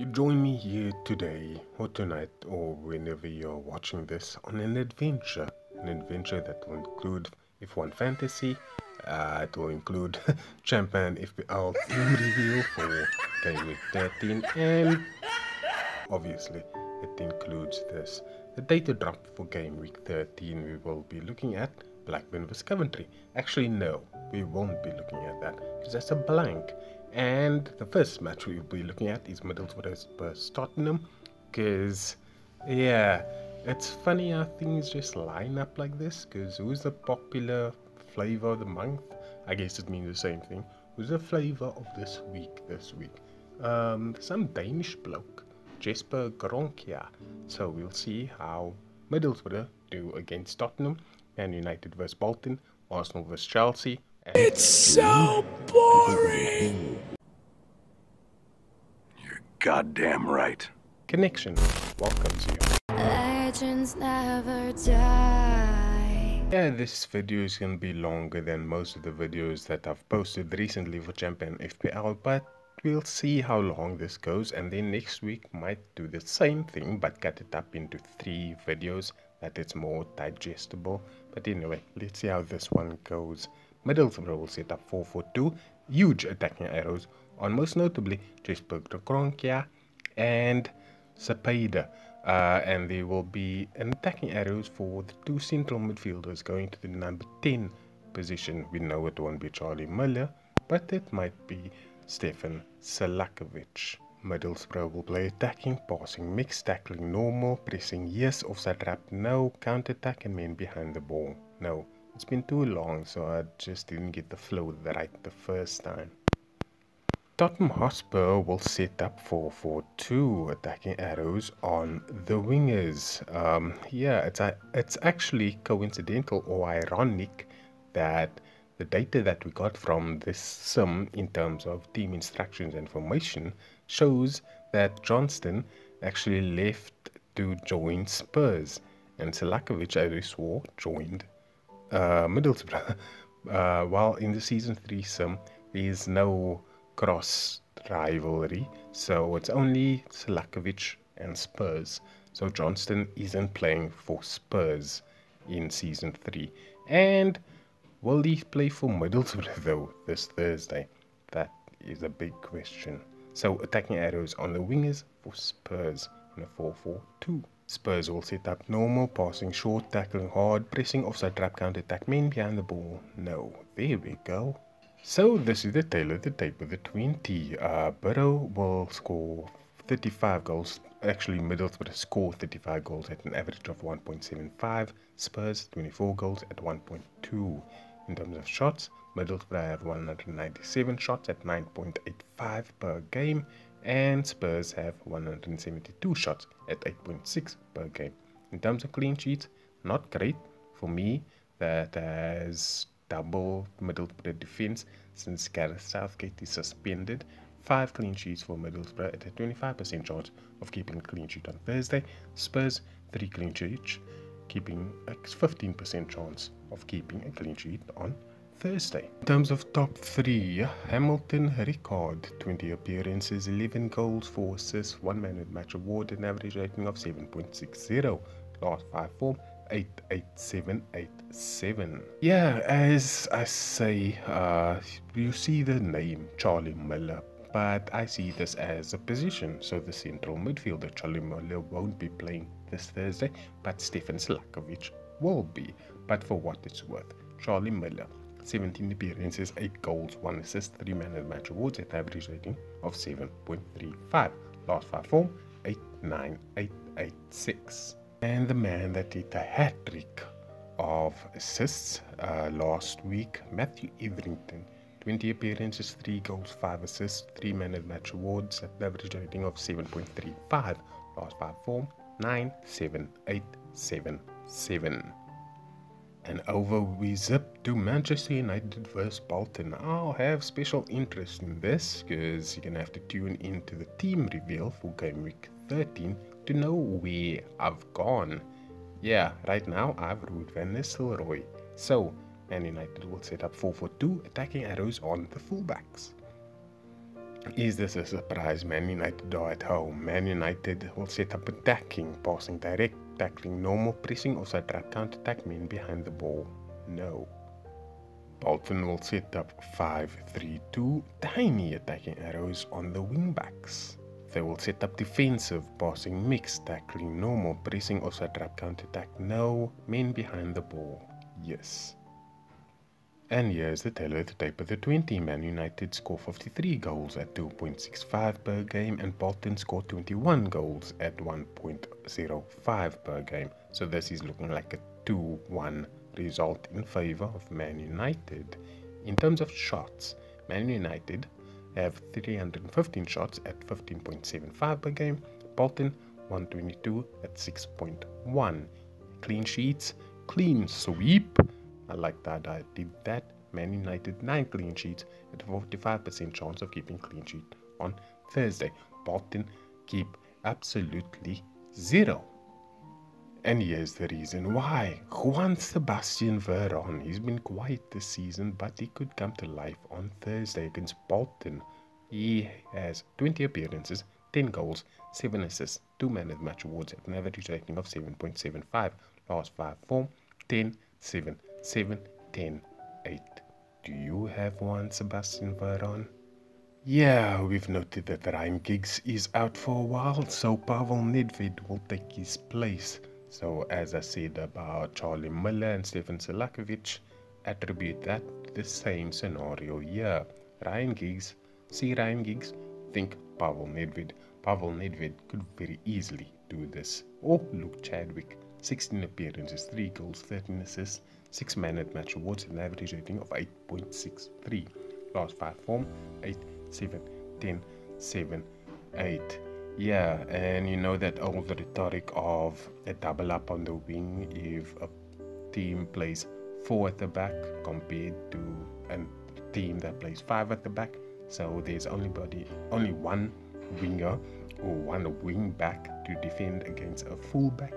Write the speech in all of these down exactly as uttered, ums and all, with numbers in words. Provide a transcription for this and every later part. You join me here today, or tonight, or whenever you are watching this, on an adventure. An adventure that will include F one Fantasy, uh, it will include Champion F P L team review for game week thirteen, and obviously it includes this. The data drop for game week thirteen we will be looking at Blackburn versus Coventry. Actually no, we won't be looking at that, because that's a blank. And the first match we'll be looking at is Middlesbrough versus Tottenham, because, yeah, it's funny how things just line up like this, because who's the popular flavour of the month? I guess it means the same thing. Who's the flavour of this week, this week? Um, some Danish bloke, Jesper Grønkjær. So we'll see how Middlesbrough do against Tottenham, and United versus Bolton, Arsenal versus Chelsea. It's so boring! You're goddamn right. Connection welcomes you. Legends never die. Yeah, this video is going to be longer than most of the videos that I've posted recently for Champion F P L, but we'll see how long this goes, and then next week might do the same thing, but cut it up into three videos, that it's more digestible. But anyway, let's see how this one goes. Middlesbrough will set up four four two, huge attacking arrows on most notably Jesper Grønkjær and Cepeda, uh, and there will be an attacking arrows for the two central midfielders going to the number ten position. We know it won't be Charlie Miller, but it might be Stefan Selakovic. Middlesbrough will play attacking, passing mixed, tackling normal, pressing yes, offside trap no, counter-attack and men behind the ball no. It's been too long, so I just didn't get the flow right the first time. Tottenham Hotspur will set up four four two, attacking arrows on the wingers. Um, yeah, it's, a, it's actually coincidental or ironic that the data that we got from this sim in terms of team instructions and formation shows that Johnston actually left to join Spurs, and Selakovic, as we swore, joined Uh, Middlesbrough. Uh, while in the season three sim there is no cross rivalry, so it's only Selakovic and Spurs, so Johnston isn't playing for Spurs in season three. And will he play for Middlesbrough though this Thursday? That is a big question. So attacking arrows on the wingers for Spurs in a four four two. Spurs will set up normal, passing short, tackling hard, pressing offside trap, counter-attack, men behind the ball no. There we go. So this is the tale of the tape of the twenty. Uh, Borough will score thirty-five goals. Actually, Middlesbrough score thirty-five goals at an average of one point seven five. Spurs twenty-four goals at one point two. In terms of shots, Middlesbrough have one hundred ninety-seven shots at nine point eight five per game, and Spurs have one hundred seventy-two shots at eight point six per game. In terms of clean sheets, not great for me. That has double Middlesbrough defense since Gareth Southgate is suspended. Five clean sheets for Middlesbrough at a twenty-five percent chance of keeping a clean sheet on Thursday. Spurs three clean sheets, keeping a fifteen percent chance of keeping a clean sheet on Thursday. In terms of top three, Hamilton Ricard, twenty appearances, eleven goals, four assists, one man with match award, an average rating of seven point six zero, last five form eight eight seven eight seven. Yeah, as I say, uh, you see the name Charlie Miller, but I see this as a position. So the central midfielder Charlie Miller won't be playing this Thursday, but Stefan Selakovic will be. But for what it's worth, Charlie Miller, seventeen appearances, eight goals, one assist, three man of the match awards at average rating of seven point three five. Last five form eight nine eight eight six. And the man that did a hat trick of assists uh, last week, Matthew Etherington, twenty appearances, three goals, five assists, three man of the match awards at average rating of seven point three five. Last five form nine seven eight seven seven. And over we zip to Manchester United versus Bolton. I'll have special interest in this, because you're going to have to tune into the team reveal for game week thirteen to know where I've gone. Yeah, right now I've Ruud Van Nistelrooy. So, Man United will set up four four two, attacking arrows on the fullbacks. Is this a surprise? Man United are at home. Man United will set up attacking, passing, direct tackling, normal pressing, also trap counter-attack, men behind the ball. No. Bolton will set up five three two, tiny attacking arrows on the wingbacks. They will set up defensive, passing, mixed, tackling, normal pressing, also trap counter-attack. No. Men behind the ball. Yes. And here's the tale of the tape of the twenty. Man United score fifty-three goals at two point six five per game and Bolton scored twenty-one goals at one point oh five per game. So this is looking like a two one result in favour of Man United. In terms of shots, Man United have three hundred fifteen shots at fifteen point seven five per game, Bolton one twenty-two at six point one. Clean sheets, clean sweep. I like that I did that. Man United nine clean sheets at a forty-five percent chance of keeping clean sheet on Thursday. Bolton keep absolutely zero. And here's the reason why. Juan Sebastian Veron. He's been quiet this season, but he could come to life on Thursday against Bolton. He has twenty appearances, ten goals, seven assists, two man of the match awards at an average rating of seven point seven five. Last five form, ten, seven, seven, ten, eight. Do you have one, Sebastian Veron? Yeah, we've noted that Ryan Giggs is out for a while, so Pavel Nedved will take his place. So as I said about Charlie Miller and Stefan Selakovic, attribute that to the same scenario here. Ryan Giggs, see Ryan Giggs, think Pavel Nedved. Pavel Nedved could very easily do this. Or Luke Chadwick. sixteen appearances, three goals, thirteen assists, six man at match awards and an average rating of eight point six three. Last five form, eight, seven, ten, seven, eight. Yeah, and you know that old rhetoric of a double up on the wing if a team plays four at the back compared to a team that plays five at the back. So there's only, body, only one winger or one wing back to defend against a full back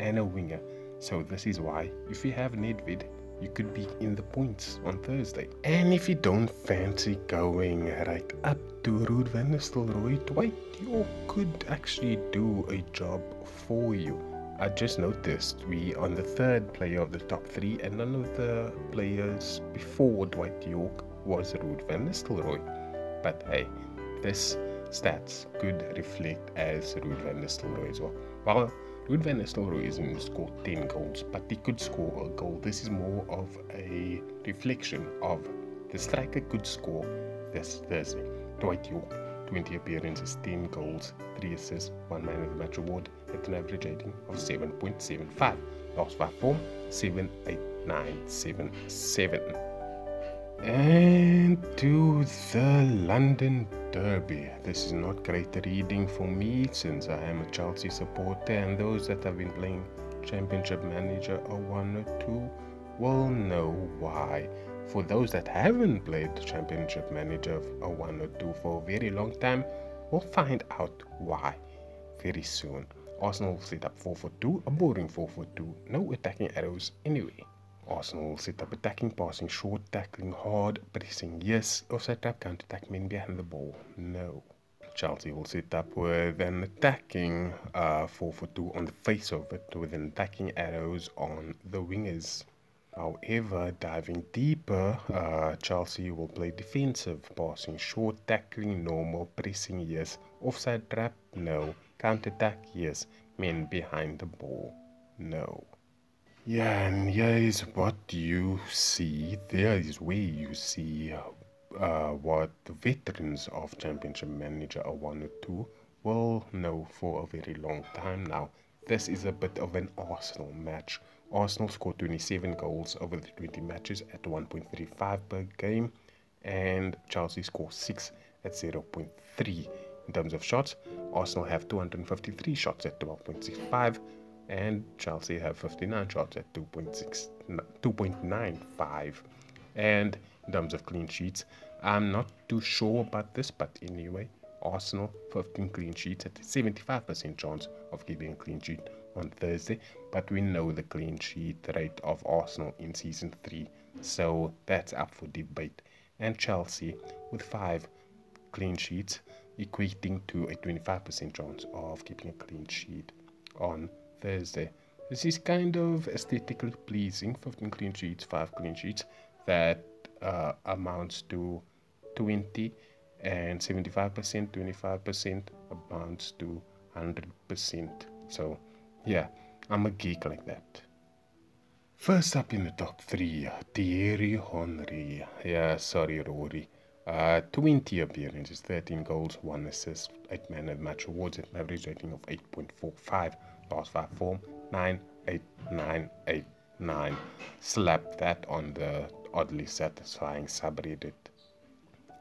and a winger. So this is why if you have Nedved, you could be in the points on Thursday. And if you don't fancy going right up to Ruud Van Nistelrooy, Dwight York could actually do a job for you. I just noticed we on the third player of the top three and none of the players before Dwight York was Ruud Van Nistelrooy. But hey, this stats could reflect as Ruud Van Nistelrooy as well. Well, Ruud Van Nistelrooy isn't scored ten goals, but he could score a goal. This is more of a reflection of the striker could score this Thursday. Dwight York, twenty appearances, ten goals, three assists, one man of the match award at an average rating of seven point seven five. Last five form, seven, eight, nine, seven, seven. And to the London Derby. This is not great reading for me since I am a Chelsea supporter, and those that have been playing Championship Manager or one or two will know why. For those that haven't played Championship Manager or one or two for a very long time, we'll find out why very soon. Arsenal will set up four four two, a boring four four two, no attacking arrows anyway. Arsenal will set up attacking, passing, short, tackling, hard, pressing, yes. Also trap counter-attack, men behind the ball, no. Chelsea will set up with an attacking uh, four four two on the face of it, with an attacking arrows on the wingers. However, diving deeper, uh, Chelsea will play defensive, passing, short, tackling, normal, pressing, yes. Offside trap, no. Counter-attack, yes. Men behind the ball, no. Yeah, and here is what you see. There is where you see uh, what the veterans of Championship Manager or one or two will know for a very long time now. This is a bit of an Arsenal match. Arsenal scored twenty-seven goals over the twenty matches at one point three five per game, and Chelsea scored six at zero point three. In terms of shots, Arsenal have two hundred fifty-three shots at twelve point six five. And Chelsea have fifty-nine shots at two point nine five. And in terms of clean sheets, I'm not too sure about this, but anyway, Arsenal fifteen clean sheets at a seventy-five percent chance of keeping a clean sheet on Thursday. But we know the clean sheet rate of Arsenal in season three, so that's up for debate. And Chelsea with five clean sheets, equating to a twenty-five percent chance of keeping a clean sheet on Thursday. This is kind of aesthetically pleasing. fifteen clean sheets, five clean sheets, that uh, amounts to twenty, and seventy-five percent, twenty-five percent amounts to one hundred percent. So yeah, I'm a geek like that. First up in the top three, Thierry Henry. Yeah, sorry Rory. Uh, twenty appearances, thirteen goals, one assist, eight man of match awards, an average rating of eight point four five, last five form, nine eight nine eight nine. Slap that on the oddly satisfying subreddit.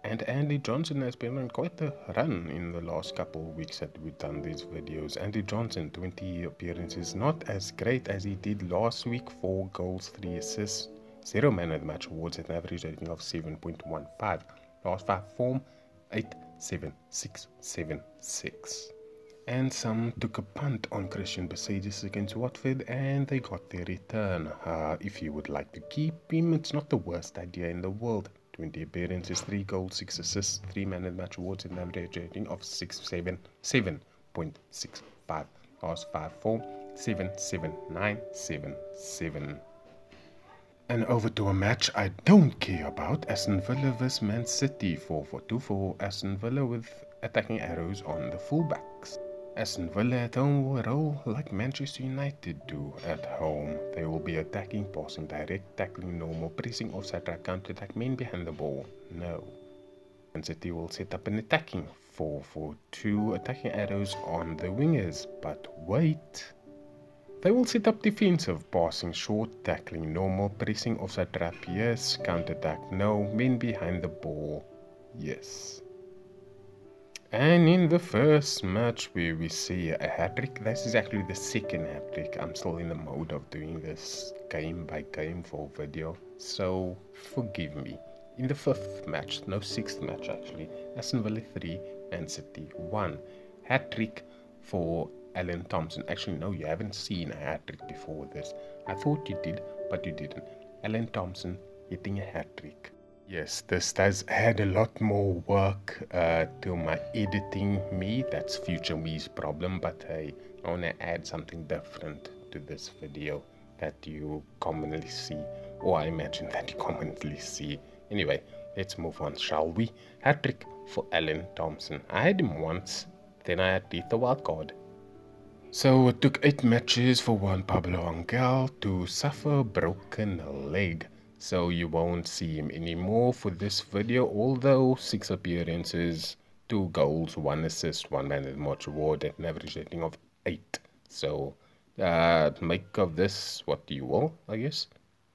And Andy Johnson has been on quite a run in the last couple of weeks that we've done these videos. Andy Johnson, twenty appearances, not as great as he did last week, four goals, three assists, zero man of the match awards, an average rating of seven point one five. Last five form, eight seven six seven six. And some took a punt on Christian Bersages against Watford and they got their return. Uh, if you would like to keep him, it's not the worst idea in the world. twenty appearances, three goals, six assists, three man of the match awards, an average rating of six seven seven point six five. Last five form, seven seven nine seven seven. And over to a match I don't care about, Aston Villa versus Man City, four four two for Aston Villa with attacking arrows on the fullbacks. Aston Villa at home will roll like Manchester United do at home. They will be attacking, passing direct, tackling normal, pressing offside right, counter-attack, men behind the ball, no. Man City will set up an attacking four four two, attacking arrows on the wingers, but wait. They will set up defensive, passing short, tackling normal, pressing offside trap, yes, counter-attack, no, men behind the ball, yes. And in the first match where we see a hat-trick, this is actually the second hat-trick. I'm still in the mode of doing this game by game for video, so forgive me. In the fifth match, no sixth match actually, Aston Villa three, Man City one. Hat-trick for Alan Thompson. Actually, no, you haven't seen a hat-trick before this. I thought you did, but you didn't. Alan Thompson hitting a hat-trick. Yes, this does add a lot more work uh, to my editing me. That's future me's problem, but hey, I want to add something different to this video that you commonly see, or I imagine that you commonly see. Anyway, let's move on, shall we? Hat-trick for Alan Thompson. I had him once, then I had the wild card. So it took eight matches for Juan Pablo Angel to suffer a broken leg. So you won't see him anymore for this video, although six appearances, two goals, one assist, one man of the match award at an average rating of eight. So uh, make of this what you will, I guess.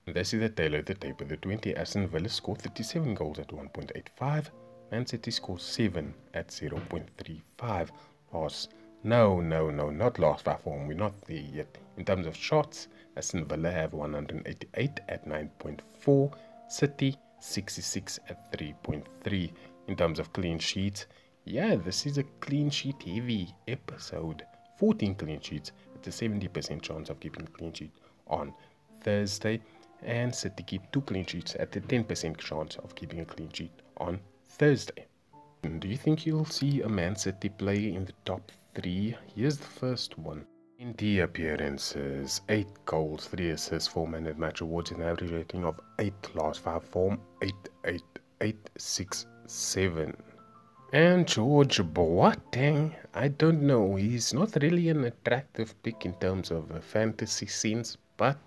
This is the tail of the tape of the twenty. Aston Villa scored thirty-seven goals at one point eight five. Man City scored seven at zero point three five. Pass. No, no, no, not last by form, we're not there yet. In terms of shots, Aston Villa have one hundred eighty-eight at nine point four, City sixty-six at three point three. In terms of clean sheets, yeah, this is a clean sheet heavy episode. fourteen clean sheets, it's a seventy percent chance of keeping clean sheet on Thursday. And City keep two clean sheets at a ten percent chance of keeping a clean sheet on Thursday. Do you think you'll see a Man City player in the top three? Here's the first one. twenty appearances, eight goals, three assists, four man of the match awards, an average rating of eight, last five form, eight eight eight six seven. And George Boateng, I don't know, he's not really an attractive pick in terms of a fantasy sense, but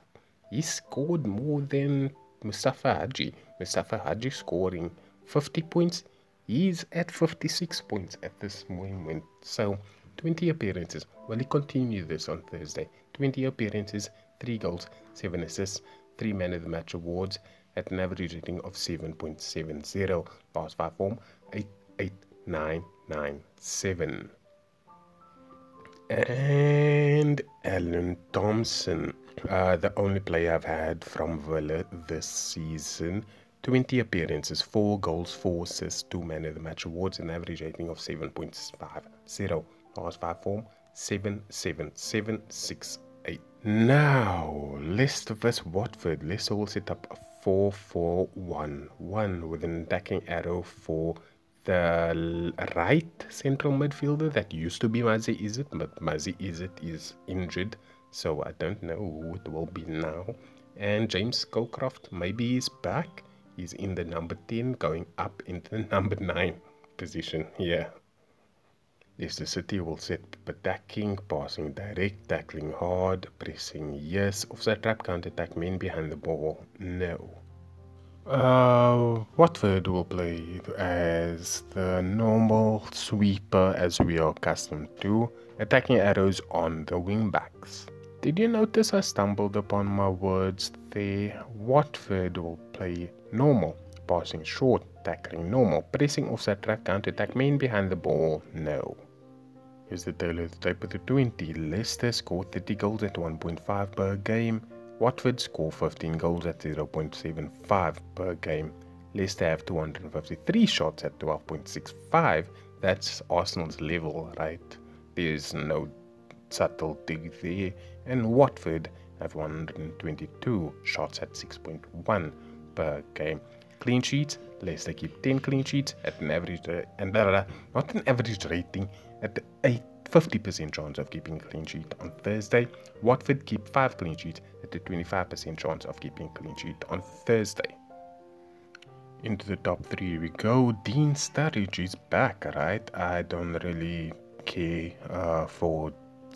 he scored more than Mustafa Hadji. Mustafa Hadji scoring fifty points. He's at fifty-six points at this moment. So twenty appearances. Will he continue this on Thursday? twenty appearances, three goals, seven assists, three man of the match awards at an average rating of seven point seven zero. Last five form, eight eight nine nine seven. And Alan Thompson, uh, the only player I've had from Villa this season. twenty appearances, four goals, four assists, two man of the match awards, an average rating of seven point five zero. Last five form, seven seven seven six eight. Now, Leicester versus Watford. Leicester will set up a four four one one with an attacking arrow for the right central midfielder that used to be Muzzy Izzet, but Muzzy Izzet is injured, so I don't know who it will be now. And James Scowcroft, maybe he's back. He's in the number ten, going up into the number nine position. Yeah. Yes, the City will set attacking, passing direct, tackling hard, pressing yes, offside trap, counter-attack, men behind the ball, no. Uh, Watford will play as the normal sweeper as we are accustomed to, attacking arrows on the wing-backs. Did you notice I stumbled upon my words there? Watford will play normal, passing short, tackling normal, pressing offside trap, counter-attack, men behind the ball, no. Here's the table of the twenty. Leicester scored thirty goals at one point five per game. Watford score fifteen goals at zero point seven five per game. Leicester have two hundred fifty-three shots at twelve point six five. That's Arsenal's level, right? There's no subtle dig there. And Watford have one hundred twenty-two shots at six point one per game. Clean sheets, Leicester keep ten clean sheets at an average, uh, and uh, not an average rating, at a fifty percent chance of keeping clean sheet on Thursday. Watford keep five clean sheets at a twenty-five percent chance of keeping clean sheet on Thursday. Into the top three we go. Dean Sturridge is back, right? I don't really care uh, for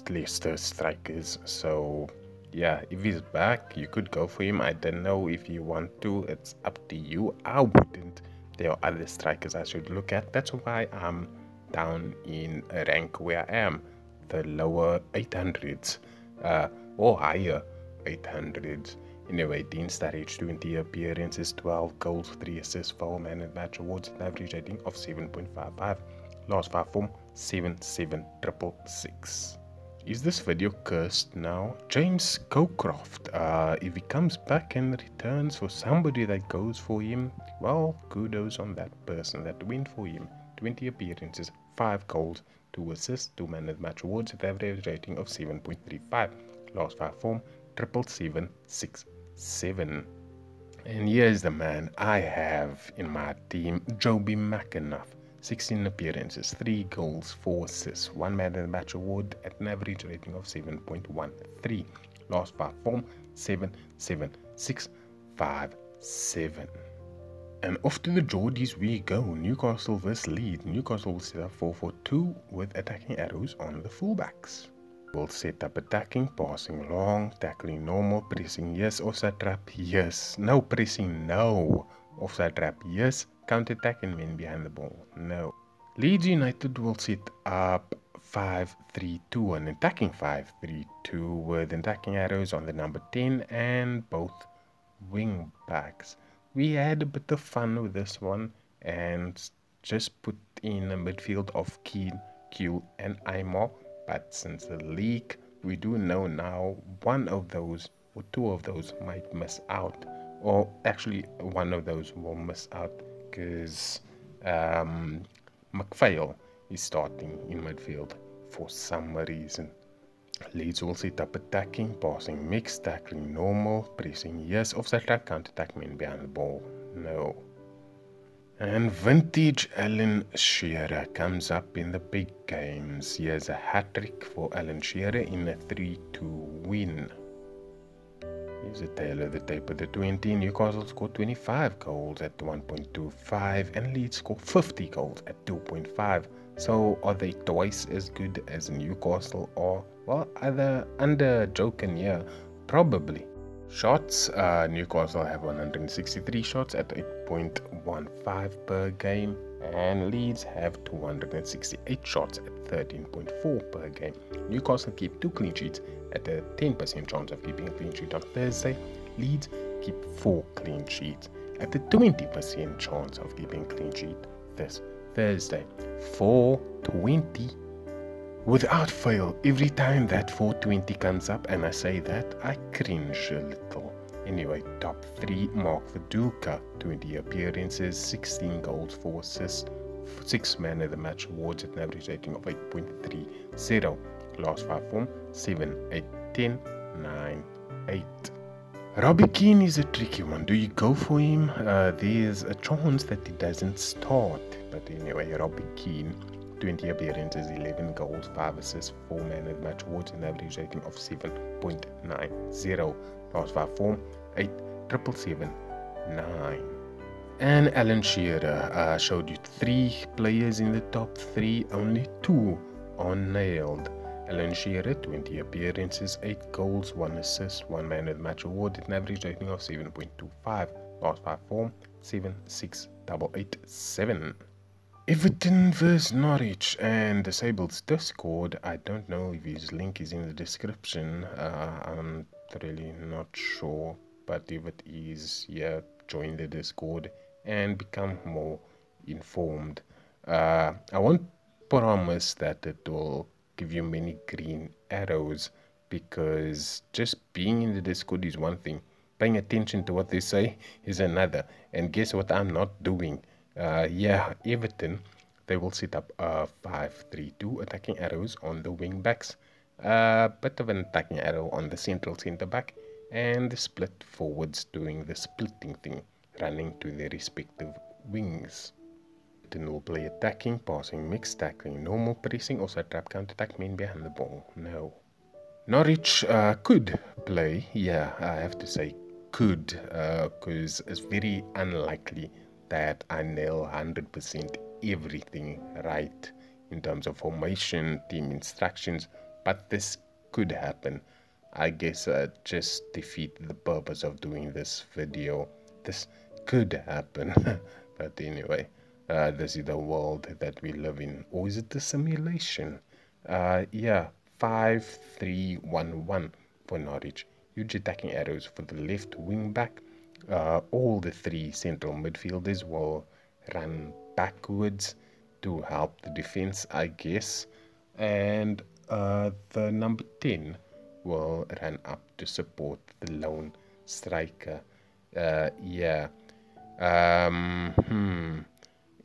Leicester strikers, so yeah, if he's back, you could go for him. I don't know if you want to, it's up to you. I wouldn't. There are other strikers I should look at. That's why I'm down in a rank where I am, the lower eight hundreds uh, or higher eight hundreds. Anyway, Dean Sturridge, twenty appearances, twelve goals, three assists, four man and match awards, an average rating of seven point five five. Last five form seven seven triple six. Is this video cursed now? James Scowcroft, uh, if he comes back and returns for somebody that goes for him, well, kudos on that person that went for him. twenty appearances, five goals, two assists, two man of the match awards with average rating of seven point three five. Last five form triple seven six seven. And here's the man I have in my team, Joby McAnuff. sixteen appearances, three goals, four assists, one man of the match award at an average rating of seven point one three. Last five form seven seven six five seven. And off to the Geordies we go. Newcastle versus Leeds. Newcastle will set up four four two with attacking arrows on the fullbacks. Will set up attacking, passing long, tackling normal, pressing yes, offside trap, yes, no, pressing no, offside trap, yes, counter-attack and men behind the ball, no. Leeds United will set up five three two, an attacking five three two with attacking arrows on the number ten and both wing backs. We had a bit of fun with this one and just put in a midfield of Keane, Q and Aymar, but since the league, we do know now one of those or two of those might miss out, or actually one of those will miss out because um, McPhail is starting in midfield for some reason. Leeds will set up attacking, passing mixed, tackling normal, pressing yes, offside trap, counter-attack, men behind the ball, no. And vintage Alan Shearer comes up in the big games. Here's a hat-trick for Alan Shearer in a three two win. Here's the tail of the tape of the twenty. Newcastle scored twenty-five goals at one point two five and Leeds scored fifty goals at two point five. So are they twice as good as Newcastle, or, well, are they under joking here? Probably. Shots, uh, Newcastle have one hundred sixty-three shots at eight point one five per game and Leeds have two hundred sixty-eight shots at thirteen point four per game. Newcastle keep two clean sheets at a ten percent chance of keeping a clean sheet on Thursday. Leeds keep four clean sheets at a twenty percent chance of keeping a clean sheet this Thursday. four twenty. Without fail, every time that four twenty comes up and I say that, I cringe a little. Anyway, top three, Mark Viduka, twenty appearances, sixteen goals, four assists, six man of the match awards at an average rating of eight point three zero. Last five form, seven, eight, ten, nine, eight. Robbie Keane is a tricky one. Do you go for him? Uh, there's a chance that he doesn't start. But anyway, Robbie Keane, twenty appearances, eleven goals, five assists, four man of the match awards, an average rating of seven point nine zero. Last five form, eight, triple seven, nine. And Alan Shearer. I uh, showed you three players in the top three, only two are nailed. Alan Shearer, twenty appearances, eight goals, one assist, one man of the match award, an average rating of seven point two five, last five form, seven six eight eight seven. Everton versus Norwich, and the Sable's Discord, I don't know if his link is in the description, uh, I'm really not sure, but if it is, yeah, join the Discord and become more informed. Uh, I won't promise that it will give you many green arrows, because just being in the Discord is one thing, paying attention to what they say is another. And guess what I'm not doing? Uh, yeah, Everton, they will set up uh, five three two attacking arrows on the wing backs, uh, bit of an attacking arrow on the central centre back, and the split forwards doing the splitting thing, running to their respective wings. Everton will play attacking, passing, mixed, tackling, normal, pressing, also trap, counter-attack, men behind the ball. No. Norwich uh, could play, yeah, I have to say could, because uh, it's very unlikely that I nail one hundred percent everything right in terms of formation, team instructions, but this could happen. I guess I just defeat the purpose of doing this video. This could happen, but anyway. Uh, this is the world that we live in, or is it the simulation? Uh, yeah, five three one one for Norwich. Huge attacking arrows for the left wing back. Uh, all the three central midfielders will run backwards to help the defense, I guess. And uh, the number ten will run up to support the lone striker. Uh, yeah. Um, hmm.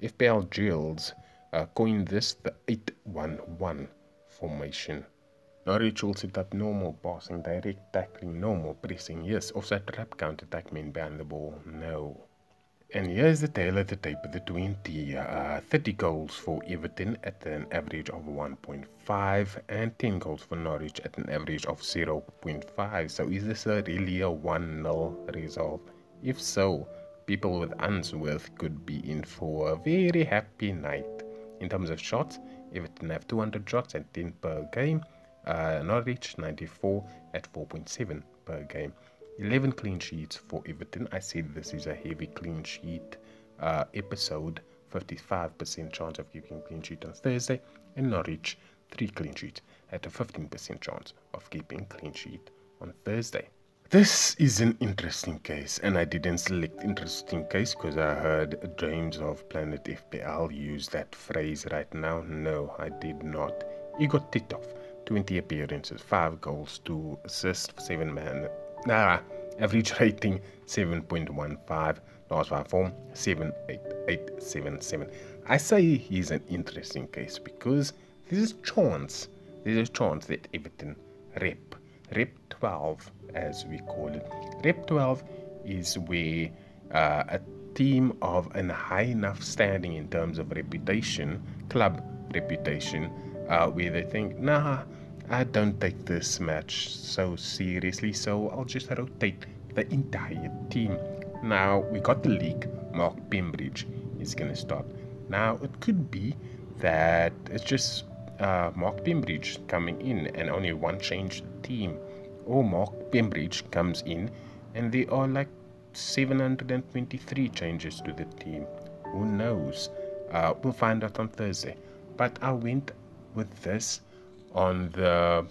F P L Duels uh, coined this the eight one one formation. Norwich will set up normal, passing, direct, tackling, normal, pressing, yes. Offside trap, counter-attack, men behind the ball, no. And here's the tail at the tape of the twenty. Uh, thirty goals for Everton at an average of one point five, and ten goals for Norwich at an average of zero point five. So is this a really a one nil result? If so, people with Unsworth could be in for a very happy night. In terms of shots, Everton have two hundred shots at ten per game, uh, Norwich ninety-four at four point seven per game. eleven clean sheets for Everton. I said this is a heavy clean sheet uh, episode, fifty-five percent chance of keeping clean sheet on Thursday, and Norwich three clean sheets at a fifteen percent chance of keeping clean sheet on Thursday. This is an interesting case, and I didn't select interesting case because I heard James of Planet F P L use that phrase right now. No, I did not. Igor Titov, twenty appearances, five goals, two assists, seven man. Ah, average rating seven point one five, last five form seven eight eight seven seven. I say he's an interesting case because there's a chance, there's a chance that Everton rep. Rep twelve, as we call it. Rep twelve is where uh, a team of a high enough standing in terms of reputation, club reputation, uh, where they think, nah, I don't take this match so seriously, so I'll just rotate the entire team. Now, we got the league, Mark Pembridge is going to start. Now, it could be that it's just Uh, Mark Pembridge coming in and only one changed team, or Mark Pembridge comes in and there are like seven hundred twenty-three changes to the team. Who knows? Uh, we'll find out on Thursday. But I went with this on the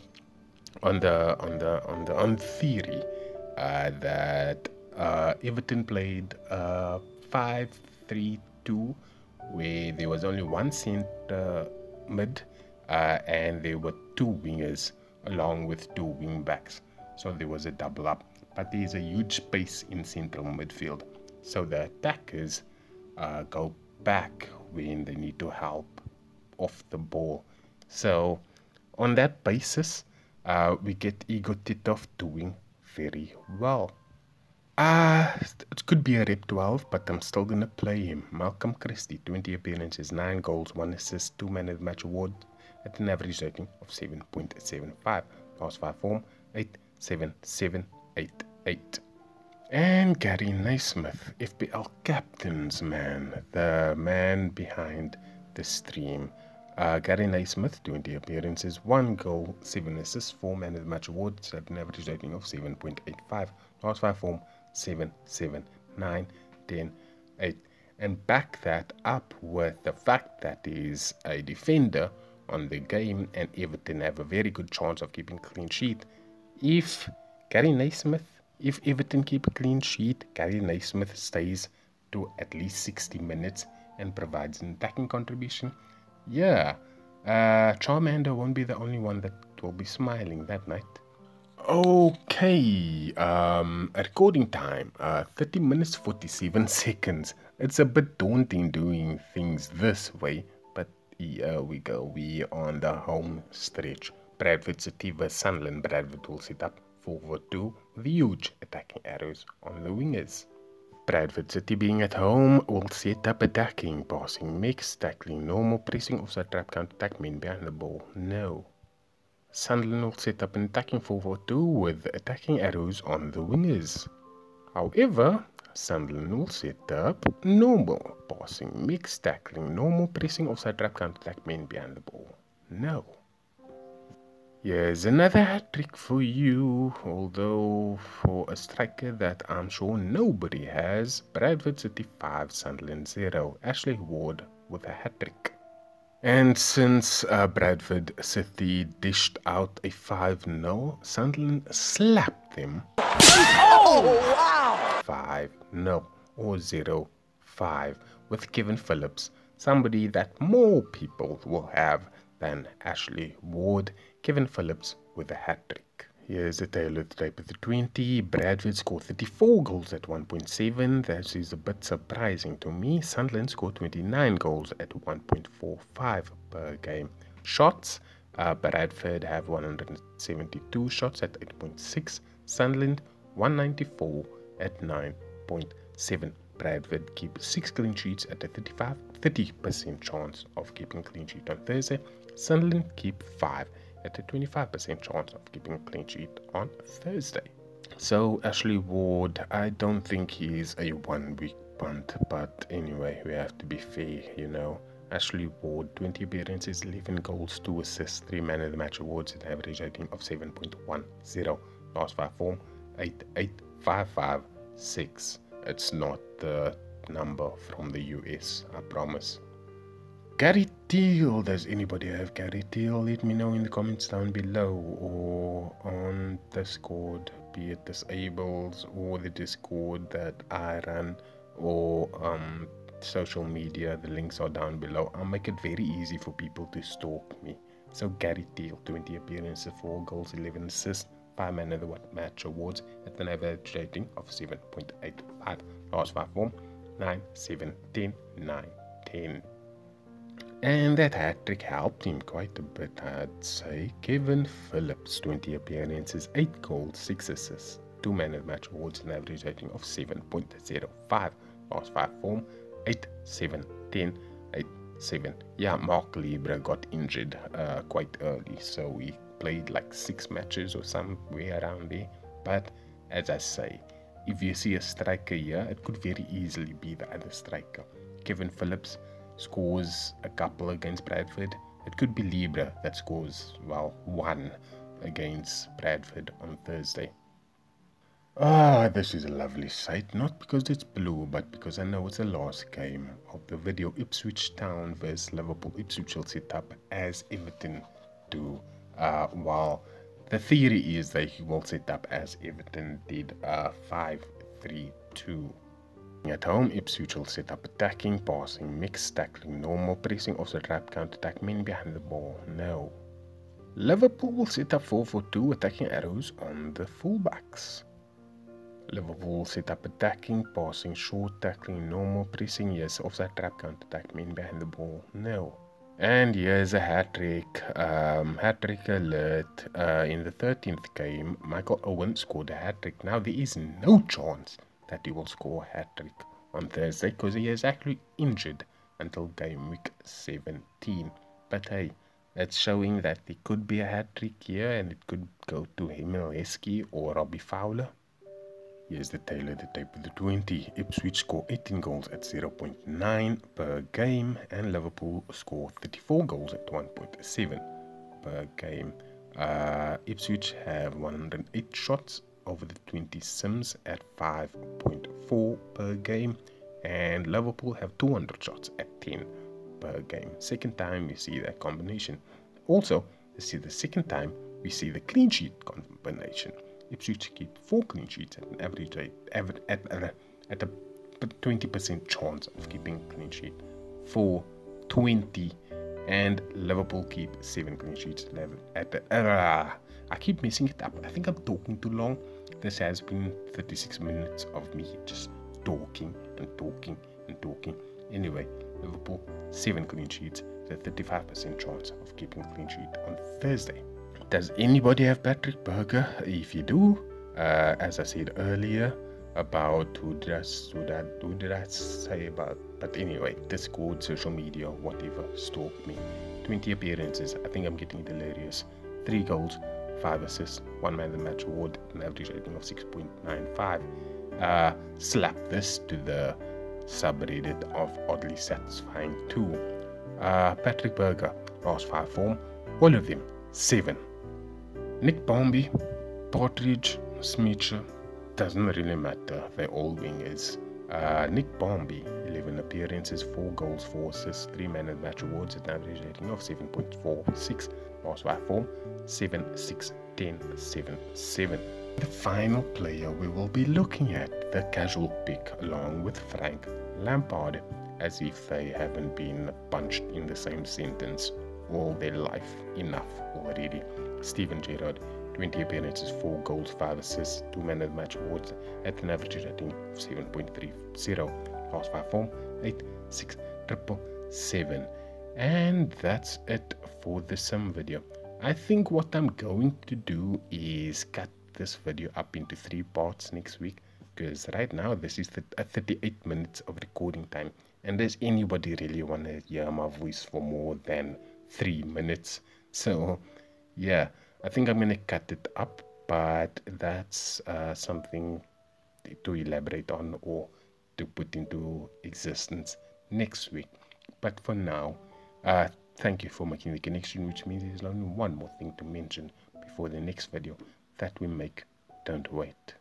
on the on the on the on theory uh, that uh, Everton played uh, five three two, where there was only one centre mid. Uh, and there were two wingers along with two wing backs, so there was a double up, but there's a huge space in central midfield, so the attackers uh, go back when they need to help off the ball. So on that basis, uh, we get Igor Titov doing very well. Uh, it could be a rep twelve, but I'm still going to play him. Malcolm Christie, twenty appearances, nine goals, one assist, two man of the match award at an average rating of seven point seven five. Past five form, eight seven seven eight eight. And Gary Naysmith, F P L captain's man, the man behind the stream. Uh, Gary Naysmith, twenty appearances, one goal, seven assists, four man of the match award at an average rating of seven point eight five. Last five form, seven, seven, nine, ten, eight, and back that up with the fact that he's a defender on the game, and Everton have a very good chance of keeping clean sheet. If Gary Naysmith, if Everton keep a clean sheet, Gary Naysmith stays to at least sixty minutes and provides an attacking contribution. Yeah, uh, Charmander won't be the only one that will be smiling that night. Okay, um, recording time, uh, thirty minutes forty-seven seconds. It's a bit daunting doing things this way, but here we go. We on the home stretch. Bradford City versus Sunderland. Bradford will sit up four four two with huge attacking arrows on the wingers. Bradford City, being at home, will set up attacking, passing mix, tackling normal, pressing, offside trap, counter attack, men behind the ball, no. Sunderland will set up an attacking four four two with attacking arrows on the wingers. However, Sunderland will set up normal, passing mix, tackling normal, pressing, offside trap, counter-attack, men behind the ball. No. Here's another hat trick for you, although for a striker that I'm sure nobody has. Bradford City five, Sunderland zero. Ashley Ward with a hat trick. And since uh, Bradford City dished out a five nil, Sunderland slapped them. Oh, wow! five nil or zero five with Kevin Phillips, somebody that more people will have than Ashley Ward. Kevin Phillips with a hat-trick. Here's a tale of the tape of the twenty. Bradford scored thirty-four goals at one point seven. That is a bit surprising to me. Sunderland scored twenty-nine goals at one point four five per game. Shots. Uh, Bradford have one hundred seventy-two shots at eight point six. Sunderland one hundred ninety-four at nine point seven. Bradford keep six clean sheets at a thirty-five, thirty percent chance of keeping clean sheet on Thursday. Sunderland keep five at a twenty-five percent chance of keeping a clean sheet on Thursday. So Ashley Ward, I don't think he's a one-week punt, but anyway, we have to be fair, you know. Ashley Ward, twenty appearances, eleven goals, two assists, three man of the match awards, an average rating of seven point one zero. Last five form, eight eight five five six. It's not the number from the U S, I promise. Gary Teal, does anybody have Gary Teal? Let me know in the comments down below, or on Discord, be it Disables or the Discord that I run, or um, social media. The links are down below. I'll make it very easy for people to stalk me. So Gary Teal, twenty appearances, four goals, eleven assists, five man of the match awards at an average rating of seven point eight five. Last five form, nine, seven, ten, nine, ten. And that hat-trick helped him quite a bit, I'd say. Kevin Phillips, twenty appearances, eight goals, six assists, two man of the match awards, an average rating of seven point zero five. Last five form, eight, seven, ten, eight, seven. Yeah, Mark Libra got injured uh, quite early, so he played like six matches or somewhere around there. But as I say, if you see a striker here, it could very easily be the other striker. Kevin Phillips scores a couple against Bradford. It could be Libra that scores, well, one against Bradford on Thursday. Ah, this is a lovely sight, not because it's blue, but because I know it's the last game of the video. Ipswich Town versus Liverpool. Ipswich will sit up as Everton do. Uh, well, the theory is that he will sit up as Everton did, uh, five three two. At home, Ipswich will set up attacking, passing, mix, tackling, normal, pressing, offside trap, counter-attack, men behind the ball, no. Liverpool will set up four four two, attacking arrows on the fullbacks. Liverpool will set up attacking, passing, short, tackling, normal, pressing, yes, offside trap, counter-attack, men behind the ball, no. And here's a hat-trick, um, hat-trick alert. Uh, in the thirteenth game, Michael Owen scored a hat-trick. Now there is no chance that he will score a hat-trick on Thursday, because he is actually injured until game week seventeen. But hey, that's showing that there could be a hat-trick here, and it could go to Himmelski or Robbie Fowler. Here's the tail of the tape of the twenty. Ipswich score eighteen goals at zero point nine per game, and Liverpool score thirty-four goals at one point seven per game. Uh, Ipswich have one hundred eight shots over the twenty sims at five point four per game, and Liverpool have two hundred shots at ten per game. Second time we see that combination. Also, this is the second time we see the clean sheet combination. Ipswich keep four clean sheets at an average rate average, at, at, at a twenty percent chance of keeping clean sheet for twenty, and Liverpool keep seven clean sheets at the uh, I keep messing it up. I think I'm talking too long. This has been thirty-six minutes of me just talking and talking and talking. Anyway, Liverpool seven clean sheets at a thirty-five percent chance of keeping clean sheet on Thursday. Does anybody have Patrick Berger? If you do, uh, as I said earlier about who did I, who did I, who did I say about, but anyway, Discord, social media, whatever, stalk me. twenty appearances, I think I'm getting delirious. three goals, five assists, one man of the match award, an average rating of six point nine five. Uh, slap this to the subreddit of Oddly Satisfying too. Uh, Patrick Berger, last five form, all of them, seven. Nick Barmby, Partridge, Smeacher, doesn't really matter, they're all wingers. Uh, Nick Barmby, eleven appearances, four goals, four assists, three man of the match awards at an average rating of seven point four six, pass by form, seven, six, ten, seven, seven. The final player we will be looking at, the casual pick along with Frank Lampard, as if they haven't been punched in the same sentence all their life enough already. Steven Gerrard, twenty appearances, four goals, five assists, two man of the match awards at an average rating of seven point three zero, pass by form, eight, six, triple seven. And that's it for the sum video. I think what I'm going to do is cut this video up into three parts next week, because right now this is the thirty-eight minutes of recording time, and does anybody really want to hear my voice for more than three minutes? So yeah, I think I'm going to cut it up, but that's uh, something to elaborate on or to put into existence next week. But for now, uh, thank you for making the connection, which means there's only one more thing to mention before the next video that we make. Don't wait.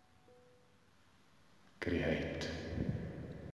Create.